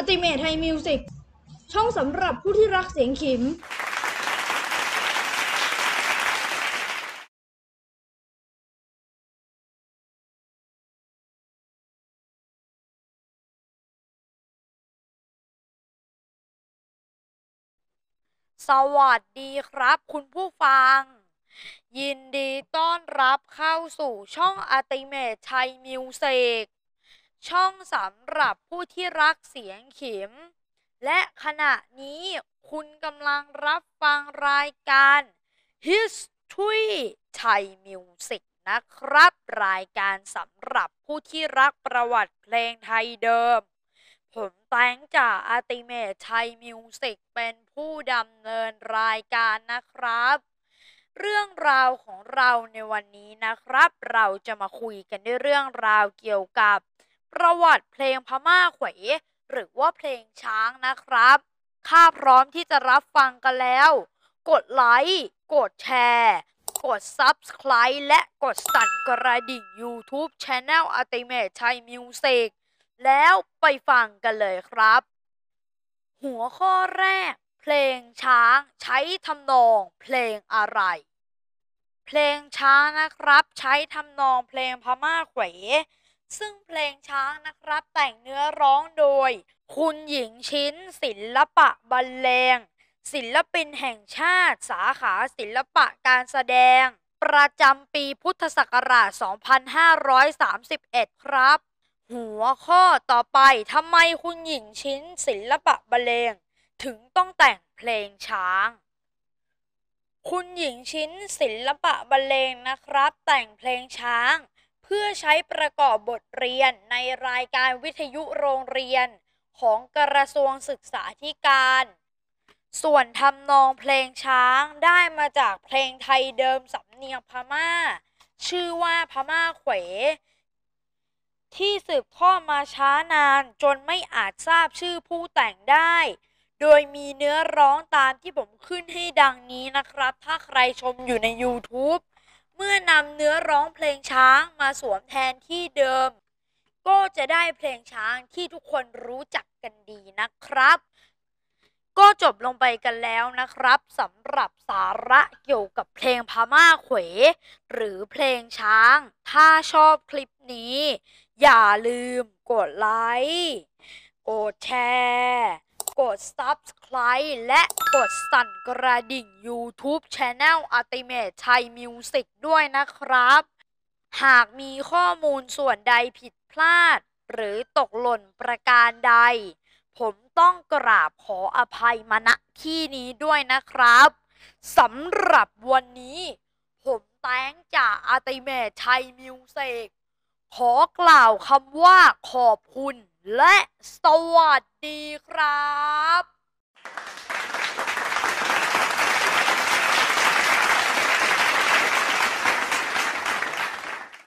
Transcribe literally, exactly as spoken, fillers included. Ultimate Thai Music ช่องสำหรับผู้ที่รักเสียงขิมสวัสดีครับคุณผู้ฟังยินดีต้อนรับเข้าสู่ช่อง Ultimate Thai Music ช่องสำหรับผู้ที่รักเสียงขิมและขณะนี้คุณกำลังรับฟังรายการ History Thai Music นะครับรายการสำหรับผู้ที่รักประวัติเพลงไทยเดิมผมแตงจาก Ultimate Thai Music เป็นผู้ดำเนินรายการนะครับเรื่องราวของเราในวันนี้นะครับเราจะมาคุยกันในเรื่องราวเกี่ยวกับประวัติเพลงพม่าแขวหรือว่าเพลงช้างนะครับถ้าพร้อมที่จะรับฟังกันแล้วกดไลค์กดแชร์กด Subscribe และกดสั่นกระดิ่ง YouTube Channel Ultimate Thai Music แล้วไปฟังกันเลยครับหัวข้อแรกเพลงช้างใช้ทำนองเพลงอะไรเพลงช้างนะครับใช้ทำนองเพลงพม่าแขวซึ่งเพลงช้างนะครับแต่งเนื้อร้องโดยคุณหญิงชิ้นศิลปะบรรเลงศิลปินแห่งชาติสาขาศิลปะการแสดงประจำปีพุทธศักราช สองพันห้าร้อยสามสิบเอ็ด ครับหัวข้อต่อไปทำไมคุณหญิงชิ้นศิลปะบรรเลงถึงต้องแต่งเพลงช้างคุณหญิงชิ้นศิลปะบรรเลงนะครับแต่งเพลงช้างเพื่อใช้ประกอบบทเรียนในรายการวิทยุโรงเรียนของกระทรวงศึกษาธิการส่วนทำนองเพลงช้างได้มาจากเพลงไทยเดิมสำเนียงพม่าชื่อว่าพม่าแขวที่สืบทอดมาช้านานจนไม่อาจทราบชื่อผู้แต่งได้โดยมีเนื้อร้องตามที่ผมขึ้นให้ดังนี้นะครับถ้าใครชมอยู่ใน YouTube เมื่อนำเนื้อร้องเพลงช้างมาสวมแทนที่เดิมก็จะได้เพลงช้างที่ทุกคนรู้จักกันดีนะครับก็จบลงไปกันแล้วนะครับสำหรับสาระเกี่ยวกับเพลงพม่าแขวหรือเพลงช้างถ้าชอบคลิปนี้อย่าลืมกดไลค์กดแชร์กด Subscribe และกดสั่นกระดิ่ง YouTube Channel Ultimate Thai Music ด้วยนะครับหากมีข้อมูลส่วนใดผิดพลาดหรือตกหล่นประการใดผมต้องกราบขออภัยมาณที่นี้ด้วยนะครับสำหรับวันนี้ผมแตงจาก Ultimate Thai Music ขอกล่าวคำว่าขอบคุณและสวัสดีครับ